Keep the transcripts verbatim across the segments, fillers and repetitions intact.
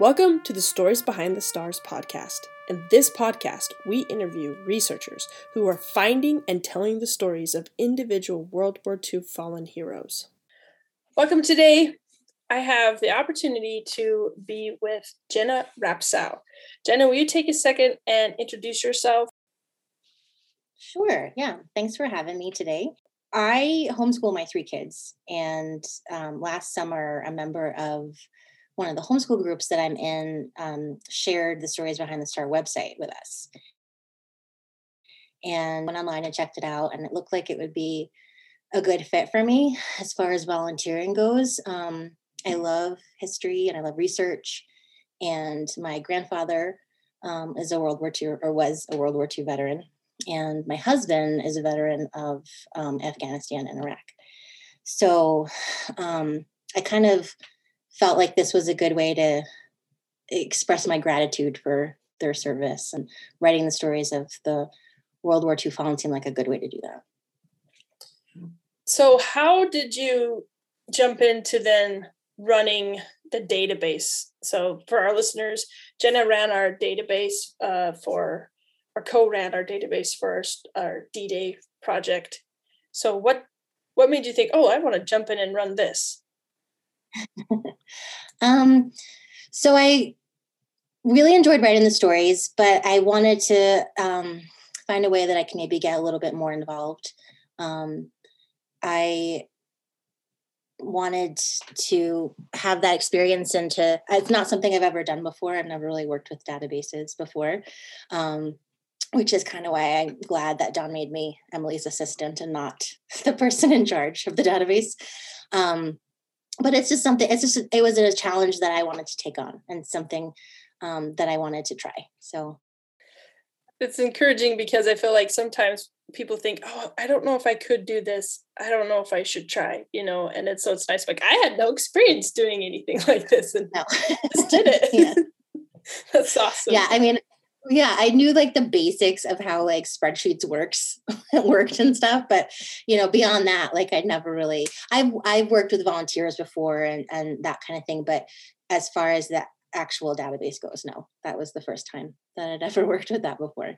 Welcome to the Stories Behind the Stars podcast. In this podcast, we interview researchers who are finding and telling the stories of individual World War Two fallen heroes. Welcome today. I have the opportunity to be with Jenna Rapsow. Jenna, will you take a second and introduce yourself? Sure. Yeah. Thanks for having me today. I homeschool my three kids, and um, last summer, a member of one of the homeschool groups that I'm in um, shared the Stories Behind the Star website with us. And went online and checked it out, and it looked like it would be a good fit for me as far as volunteering goes. Um, I love history and I love research. And my grandfather um, is a World War Two, or was a World War Two veteran. And my husband is a veteran of um, Afghanistan and Iraq. So um, I kind of felt like this was a good way to express my gratitude for their service, and writing the stories of the World War Two fallen seemed like a good way to do that. So how did you jump into then running the database? So for our listeners, Jenna ran our database uh, for, or co-ran our database for our, our D-Day project. So what, what made you think, oh, I want to jump in and run this? um, so I really enjoyed writing the stories, but I wanted to um, find a way that I can maybe get a little bit more involved. Um, I wanted to have that experience, and to, it's not something I've ever done before. I've never really worked with databases before, um, which is kind of why I'm glad that Don made me Emily's assistant and not the person in charge of the database. Um, But it's just something, it's just, it was a challenge that I wanted to take on, and something um, that I wanted to try. So it's encouraging, because I feel like sometimes people think, oh, I don't know if I could do this. I don't know if I should try, you know, and it's, so it's nice. Like, I had no experience doing anything like this, and no. just did it. Yeah. That's awesome. Yeah. I mean, yeah, I knew like the basics of how like spreadsheets works worked and stuff. But, you know, beyond that, like I never really, I've, I've worked with volunteers before and, and that kind of thing. But as far as the actual database goes, no, that was the first time that I'd ever worked with that before.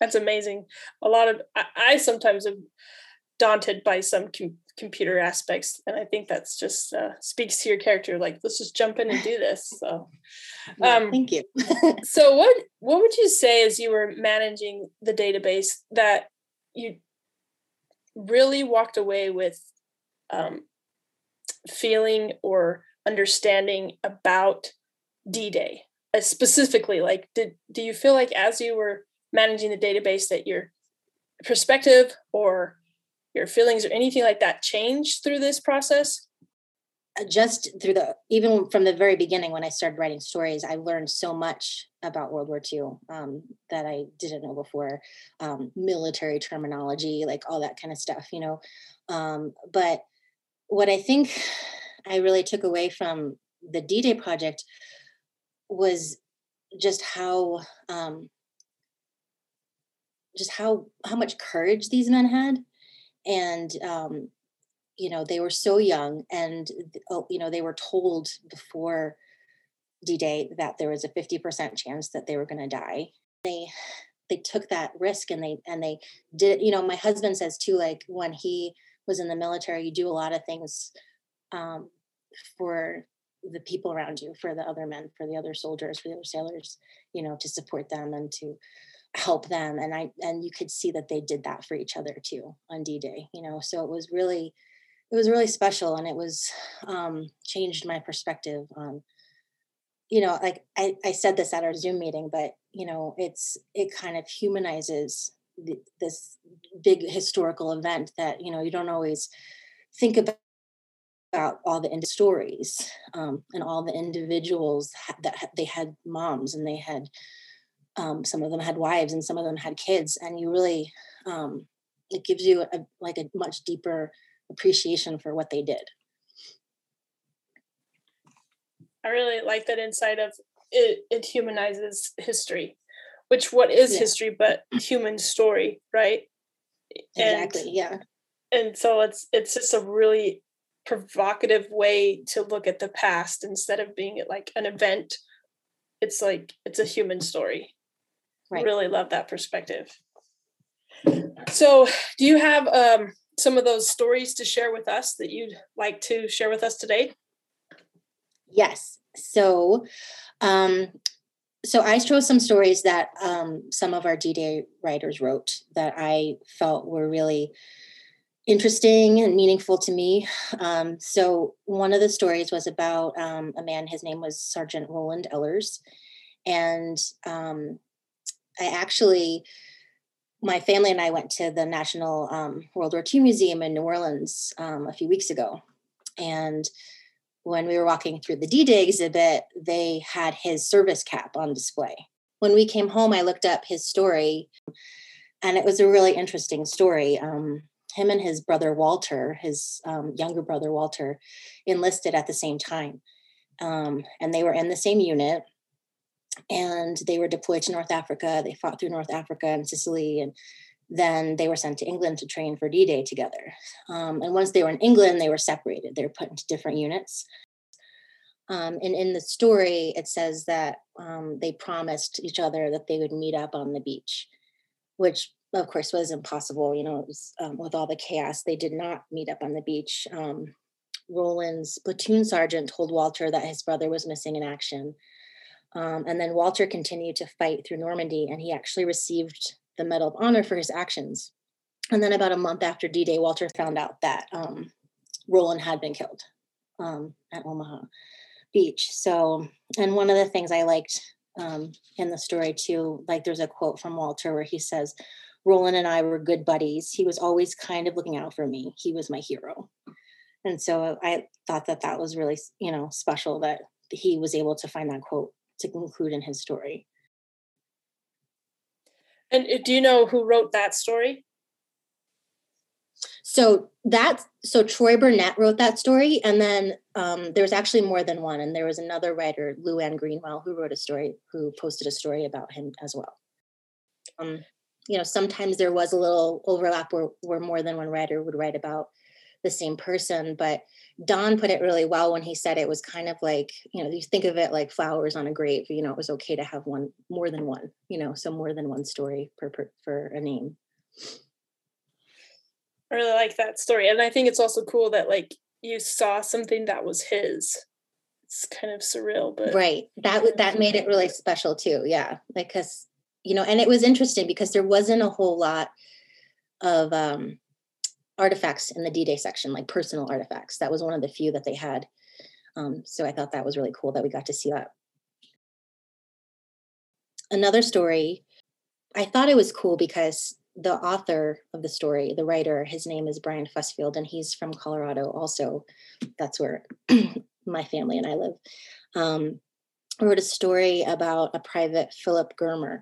That's amazing. A lot of, I, I sometimes am daunted by some com- computer aspects. And I think that's just uh, speaks to your character. Like, let's just jump in and do this. So um, thank you. So what, what would you say as you were managing the database that you really walked away with um, feeling or understanding about D-Day uh, specifically? Like, did, do you feel like as you were managing the database that your perspective or your feelings or anything like that changed through this process? Just through the, even from the very beginning when I started writing stories, I learned so much about World War Two um, that I didn't know before. Um, military terminology, like all that kind of stuff, you know. Um, but what I think I really took away from the D-Day project was just how um, just how how much courage these men had. And, um, you know, they were so young, and, you know, they were told before D-Day that there was a fifty percent chance that they were going to die. They, they took that risk, and they, and they did, you know, my husband says too, like when he was in the military, you do a lot of things, um, for the people around you, for the other men, for the other soldiers, for the other sailors, you know, to support them and to help them. And I, and you could see that they did that for each other too on D-Day, you know, so it was really, it was really special. And it was, um, changed my perspective on, you know, like I, I said this at our Zoom meeting, but you know, it's, it kind of humanizes th- this big historical event that, you know, you don't always think about, about all the stories, um, and all the individuals that they had moms, and they had, Um, some of them had wives, and some of them had kids, and you really, um, it gives you a, like a much deeper appreciation for what they did. I really like that insight of it, it humanizes history, which what is yeah. history, but human story, right? Exactly. And, yeah. And so it's, it's just a really provocative way to look at the past, instead of being like an event it's like, it's a human story. Right. Really love that perspective. So do you have um, some of those stories to share with us that you'd like to share with us today? Yes. So, um, so I chose some stories that um, some of our D-Day writers wrote that I felt were really interesting and meaningful to me. Um, so one of the stories was about um, a man, his name was Sergeant Roland Ellers. And um, I actually, my family and I went to the National um, World War Two Museum in New Orleans um, a few weeks ago. And when we were walking through the D-Day exhibit, they had his service cap on display. When we came home, I looked up his story, and it was a really interesting story. Um, him and his brother, Walter, his um, younger brother, Walter, enlisted at the same time. Um, and they were in the same unit, and they were deployed to North Africa. They fought through North Africa and Sicily, and then they were sent to England to train for D-Day together. Um, and once they were in England, they were separated. They were put into different units. Um, and in the story, it says that um, they promised each other that they would meet up on the beach, which of course was impossible. You know, it was, um, with all the chaos, they did not meet up on the beach. Um, Roland's platoon sergeant told Walter that his brother was missing in action. Um, and then Walter continued to fight through Normandy, and he actually received the Medal of Honor for his actions. And then about a month after D-Day, Walter found out that um, Roland had been killed um, at Omaha Beach. So, and one of the things I liked um, in the story too, like there's a quote from Walter where he says, "Roland and I were good buddies. He was always kind of looking out for me. He was my hero." And so I thought that that was really, you know, special that he was able to find that quote to include in his story. And do you know who wrote that story? So that's, so Troy Burnett wrote that story. And then um, there was actually more than one. And there was another writer, Lou Ann Greenwell, who wrote a story, who posted a story about him as well. Um, you know, sometimes there was a little overlap where, where more than one writer would write about the same person. But Don put it really well when he said it was kind of like, you know, you think of it like flowers on a grave. You know, it was okay to have one, more than one, you know, so more than one story per, per for a name. I really like that story. And I think it's also cool that like you saw something that was his. It's kind of surreal, but. Right. That, that made it really special too. Yeah. Because, you know, and it was interesting because there wasn't a whole lot of, um, artifacts in the D-Day section, like personal artifacts. That was one of the few that they had. Um, so I thought that was really cool that we got to see that. Another story, I thought it was cool because the author of the story, the writer, his name is Brian Fussfield, and he's from Colorado also. That's where my family and I live. Um, wrote a story about a private Philip Germer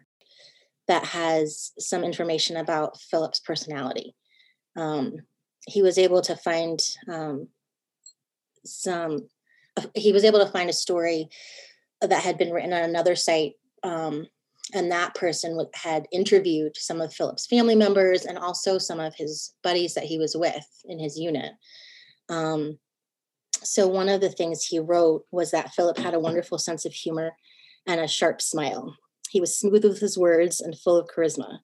that has some information about Philip's personality. Um, he was able to find um, some, he was able to find a story that had been written on another site. Um, and that person had interviewed some of Philip's family members and also some of his buddies that he was with in his unit. Um, so one of the things he wrote was that Philip had a wonderful sense of humor and a sharp smile. He was smooth with his words and full of charisma.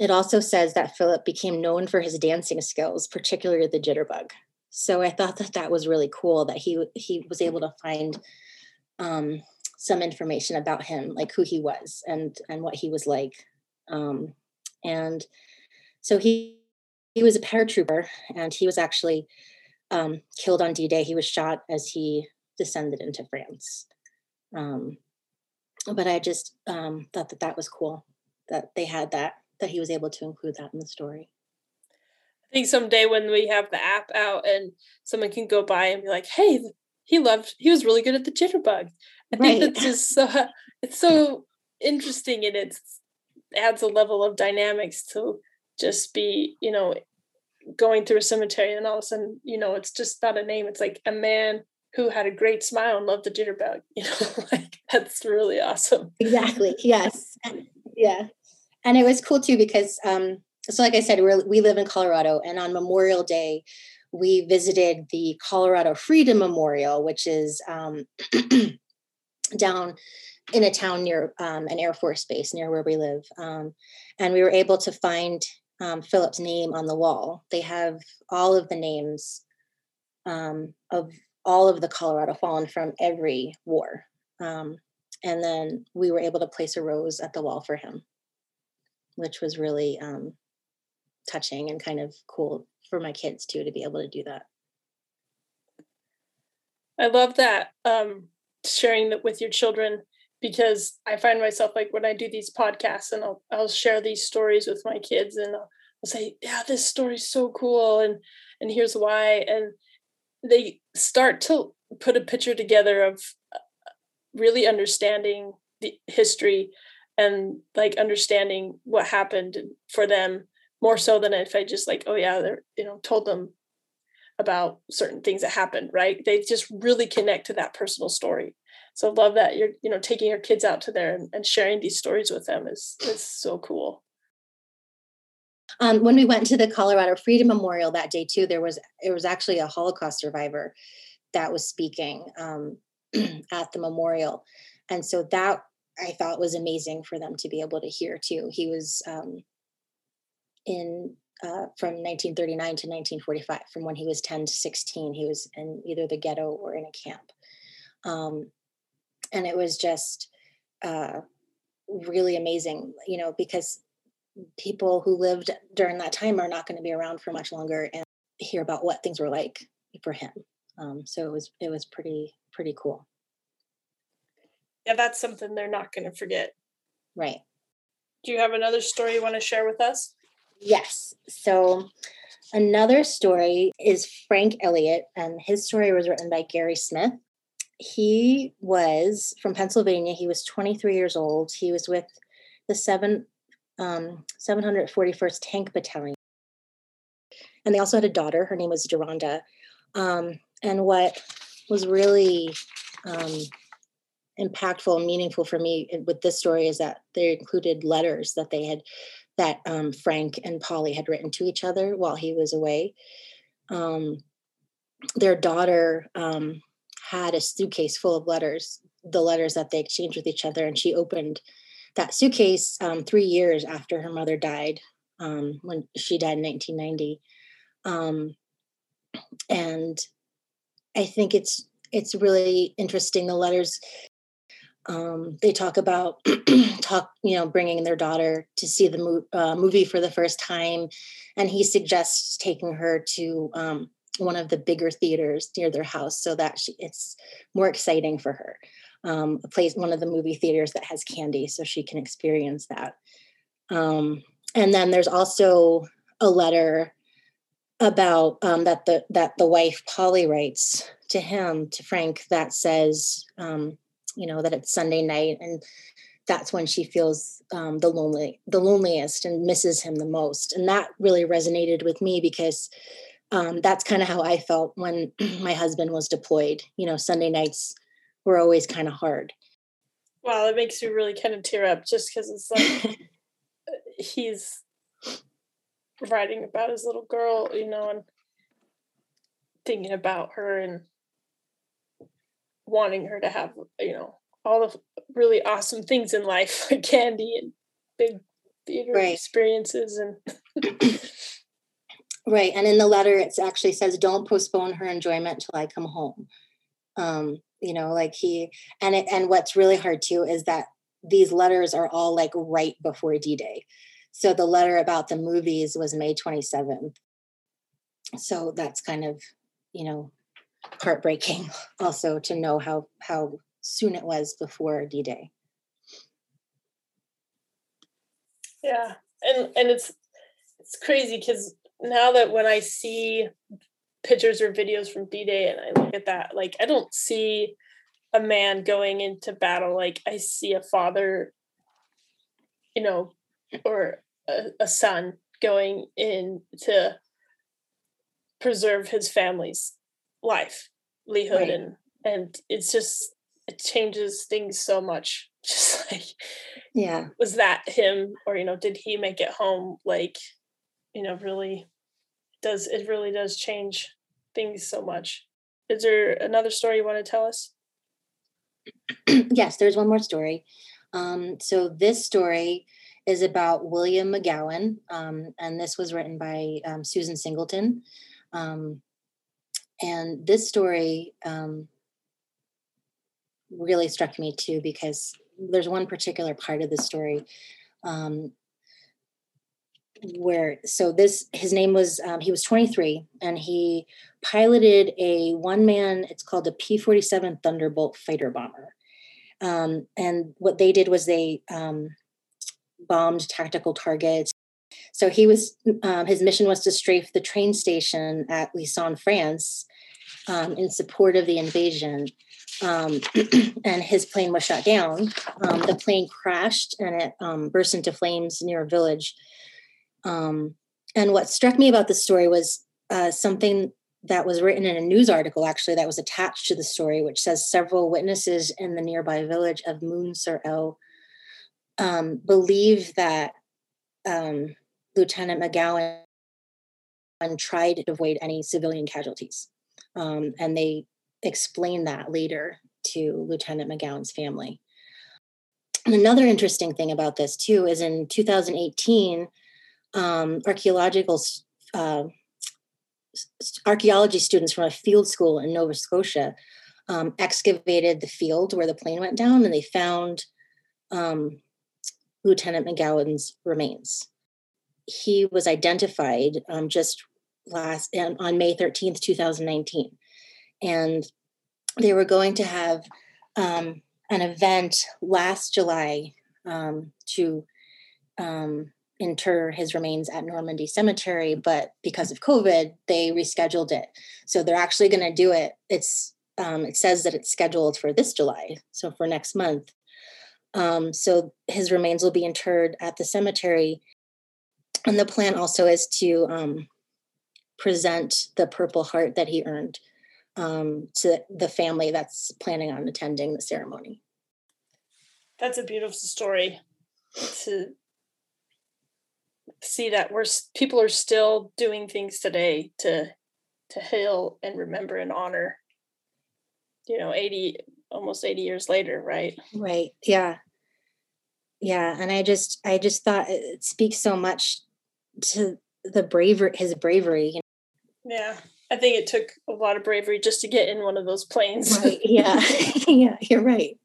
It also says that Philip became known for his dancing skills, particularly the jitterbug. So I thought that that was really cool that he he was able to find um, some information about him, like who he was and and what he was like. Um, and so he he was a paratrooper, and he was actually um, killed on D-Day. He was shot as he descended into France. Um, but I just um, thought that that was cool that they had that. that he was able to include that in the story. I think someday when we have the app out and someone can go by and be like, hey, he loved, he was really good at the jitterbug. I right. think that's just so, it's so interesting, and it adds a level of dynamics to just be, you know, going through a cemetery and all of a sudden, you know, it's just not a name. It's like a man who had a great smile and loved the jitterbug, you know, like that's really awesome. Exactly. Yes. Yeah. And it was cool too, because, um, so like I said, we're, we live in Colorado, and on Memorial Day, we visited the Colorado Freedom Memorial, which is um, down in a town near um, an Air Force base near where we live. Um, and we were able to find um, Philip's name on the wall. They have all of the names um, of all of the Colorado fallen from every war. Um, and then we were able to place a rose at the wall for him, which was really um, touching and kind of cool for my kids too, to be able to do that. I love that, um, sharing that with your children, because I find myself, like, when I do these podcasts and I'll, I'll share these stories with my kids and I'll, I'll say, yeah, this story's so cool. And, and here's why. And they start to put a picture together of really understanding the history and like understanding what happened for them more so than if I just like, oh yeah, they're, you know, told them about certain things that happened, right? They just really connect to that personal story. So love that you're, you know, taking your kids out to there and, and sharing these stories with them is, is so cool. Um, when we went to the Colorado Freedom Memorial that day too, there was, it was actually a Holocaust survivor that was speaking um, at the memorial. And so that I thought was amazing for them to be able to hear too. He was um, in Uh, from nineteen thirty-nine to nineteen forty-five, from when he was ten to sixteen, he was in either the ghetto or in a camp. Um, and it was just uh, really amazing, you know, because people who lived during that time are not going to be around for much longer and hear about what things were like for him. Um, so it was, it was pretty, pretty cool. Yeah, that's something they're not going to forget. Right. Do you have another story you want to share with us? Yes. So another story is Frank Elliott, and his story was written by Gary Smith. He was from Pennsylvania. He was twenty-three years old. He was with the seven, um, seven forty-first Tank Battalion. And they also had a daughter. Her name was Deronda. Um, and what was really um, impactful and meaningful for me with this story is that they included letters that they had that um, Frank and Polly had written to each other while he was away. Um, their daughter um, had a suitcase full of letters, the letters that they exchanged with each other. And she opened that suitcase um, three years after her mother died, um, when she died in nineteen ninety. Um, and I think it's, it's really interesting. The letters, Um, they talk about, talk, you know, bringing their daughter to see the mo- uh, movie for the first time. And he suggests taking her to um, one of the bigger theaters near their house so that she, it's more exciting for her. Um, a place, one of the movie theaters that has candy so she can experience that. Um, and then there's also a letter about um, that the that the wife, Polly, writes to him, to Frank, that says, um, you know, that it's Sunday night and that's when she feels um, the lonely, the loneliest and misses him the most. And that really resonated with me because um, that's kind of how I felt when my husband was deployed. You know, Sunday nights were always kind of hard. Wow, it makes you really kind of tear up just because it's like he's writing about his little girl, you know, and thinking about her and wanting her to have, you know, all the really awesome things in life, like candy and big theater right. experiences. And right. And in the letter, it actually says, don't postpone her enjoyment till I come home. Um, you know, like he, and it, and what's really hard too, is that these letters are all like right before D-Day. So the letter about the movies was May twenty-seventh. So that's kind of, you know, heartbreaking also to know how how soon it was before D-Day. Yeah, and and it's it's crazy because now that when I see pictures or videos from D-Day and I look at that, like I don't see a man going into battle, like I see a father, you know, or a, a son going in to preserve his family's livelihood, right. and and it's just, it changes things so much. Just like, yeah, was that him, or you know, did he make it home? Like, you know, really does it really does change things so much. Is there another story you want to tell us? Yes, there's one more story. Um, so this story is about William McGowan, um, and this was written by um, Susan Singleton. Um, and this story um, really struck me too, because there's one particular part of the story um, where, so this, his name was, um, he was twenty-three, and he piloted a one-man, it's called a P forty-seven Thunderbolt fighter bomber. Um, and what they did was they um, bombed tactical targets. So he was, um, his mission was to strafe the train station at Lisson, France, um, in support of the invasion. Um, and his plane was shot down. Um, the plane crashed and it um, burst into flames near a village. Um, and what struck me about the story was uh, something that was written in a news article, actually, that was attached to the story, which says several witnesses in the nearby village of Montsurel um, believe that um, Lieutenant McGowan tried to avoid any civilian casualties. Um, and they explained that later to Lieutenant McGowan's family. And another interesting thing about this, too, is in two thousand eighteen, um, archaeological uh, archaeology students from a field school in Nova Scotia um, excavated the field where the plane went down, and they found um, Lieutenant McGowan's remains. He was identified um, just last on May thirteenth, two thousand nineteen. And they were going to have um, an event last July um, to um, inter his remains at Normandy Cemetery, but because of COVID, they rescheduled it. So they're actually going to do it. It's um, it says that it's scheduled for this July, so for next month. Um, so his remains will be interred at the cemetery. And the plan also is to um, present the Purple Heart that he earned um, to the family that's planning on attending the ceremony. That's a beautiful story to see, that we're people are still doing things today to to hail and remember and honor, you know, eighty almost eighty years later. Right right yeah yeah and I just I just thought it speaks so much to the bravery, his bravery, you know? Yeah, I think it took a lot of bravery just to get in one of those planes. Right. Yeah yeah you're right,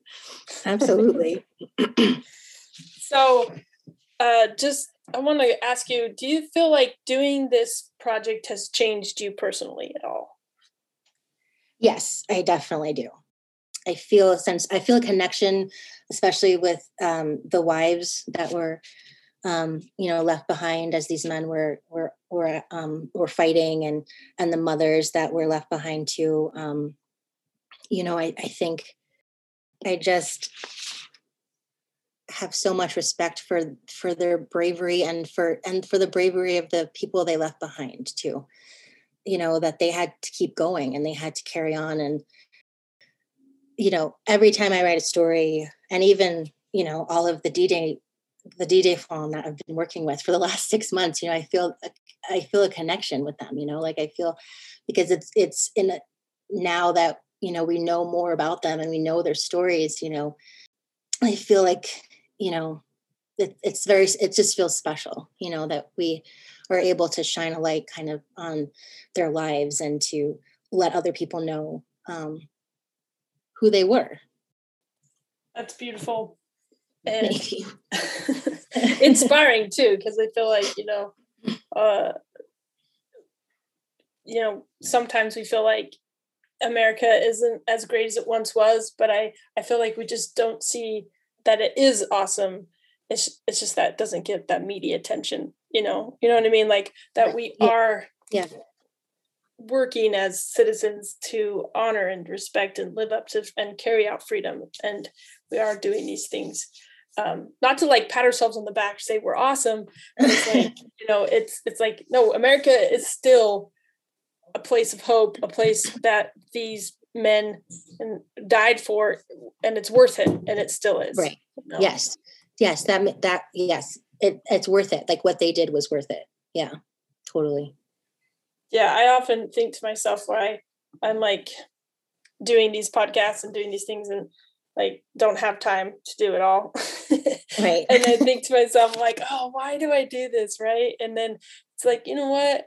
absolutely. So uh just I want to ask you, do you feel like doing this project has changed you personally at all? Yes, I definitely do. I feel a sense, I feel a connection, especially with um, the wives that were, um, you know, left behind as these men were, were, were, um, were fighting, and, and the mothers that were left behind too. Um, you know, I, I think I just have so much respect for for their bravery, and for and for the bravery of the people they left behind too, you know, that they had to keep going and they had to carry on. And you know, every time I write a story, and even, you know, all of the D-Day the D-Day film that I've been working with for the last six months, you know, I feel I feel a connection with them, you know, like I feel, because it's it's in a, now that, you know, we know more about them and we know their stories, you know, I feel like, you know, it, it's very, it just feels special, you know, that we are able to shine a light kind of on their lives and to let other people know um, who they were. That's beautiful. And thank you. Inspiring too, because I feel like, you know, uh, you know, sometimes we feel like America isn't as great as it once was, but I, I feel like we just don't see that it is awesome. It's it's just that it doesn't get that media attention, you know, you know what I mean? Like that we yeah. are yeah. working as citizens to honor and respect and live up to and carry out freedom. And we are doing these things. Um, not to like pat ourselves on the back, say we're awesome. But it's like, you know, it's, it's like, no, America is still a place of hope, a place that these men and died for, and it's worth it, and it still is. Right. You know? Yes. Yes. That, that, yes, it, it's worth it. Like what they did was worth it. Yeah, totally. Yeah. I often think to myself where I, I'm like doing these podcasts and doing these things, and like don't have time to do it all. Right. And I think to myself, like, oh, why do I do this? Right. And then it's like, you know what?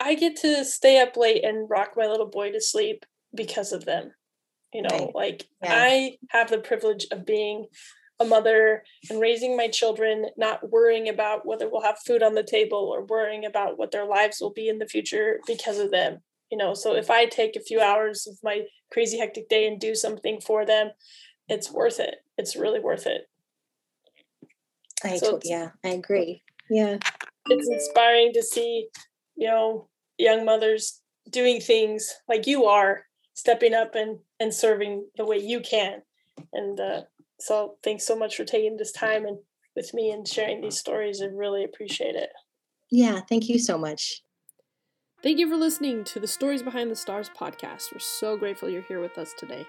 I get to stay up late and rock my little boy to sleep because of them. You know, right. like yeah. I have the privilege of being a mother and raising my children, not worrying about whether we'll have food on the table or worrying about what their lives will be in the future because of them. You know, so if I take a few hours of my crazy hectic day and do something for them, it's worth it. It's really worth it. I so do, yeah, I agree. Yeah. It's inspiring to see, you know, young mothers doing things like you are, stepping up and, and serving the way you can. And uh, so thanks so much for taking this time and with me and sharing these stories. I really appreciate it. Yeah, thank you so much. Thank you for listening to the Stories Behind the Stars podcast. We're so grateful you're here with us today.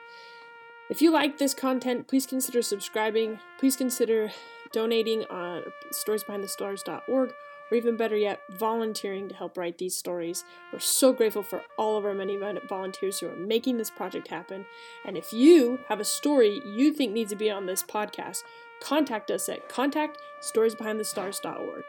If you like this content, please consider subscribing. Please consider donating on stories behind the stars dot org, or even better yet, volunteering to help write these stories. We're so grateful for all of our many volunteers who are making this project happen. And if you have a story you think needs to be on this podcast, contact us at contact stories behind the stars dot org.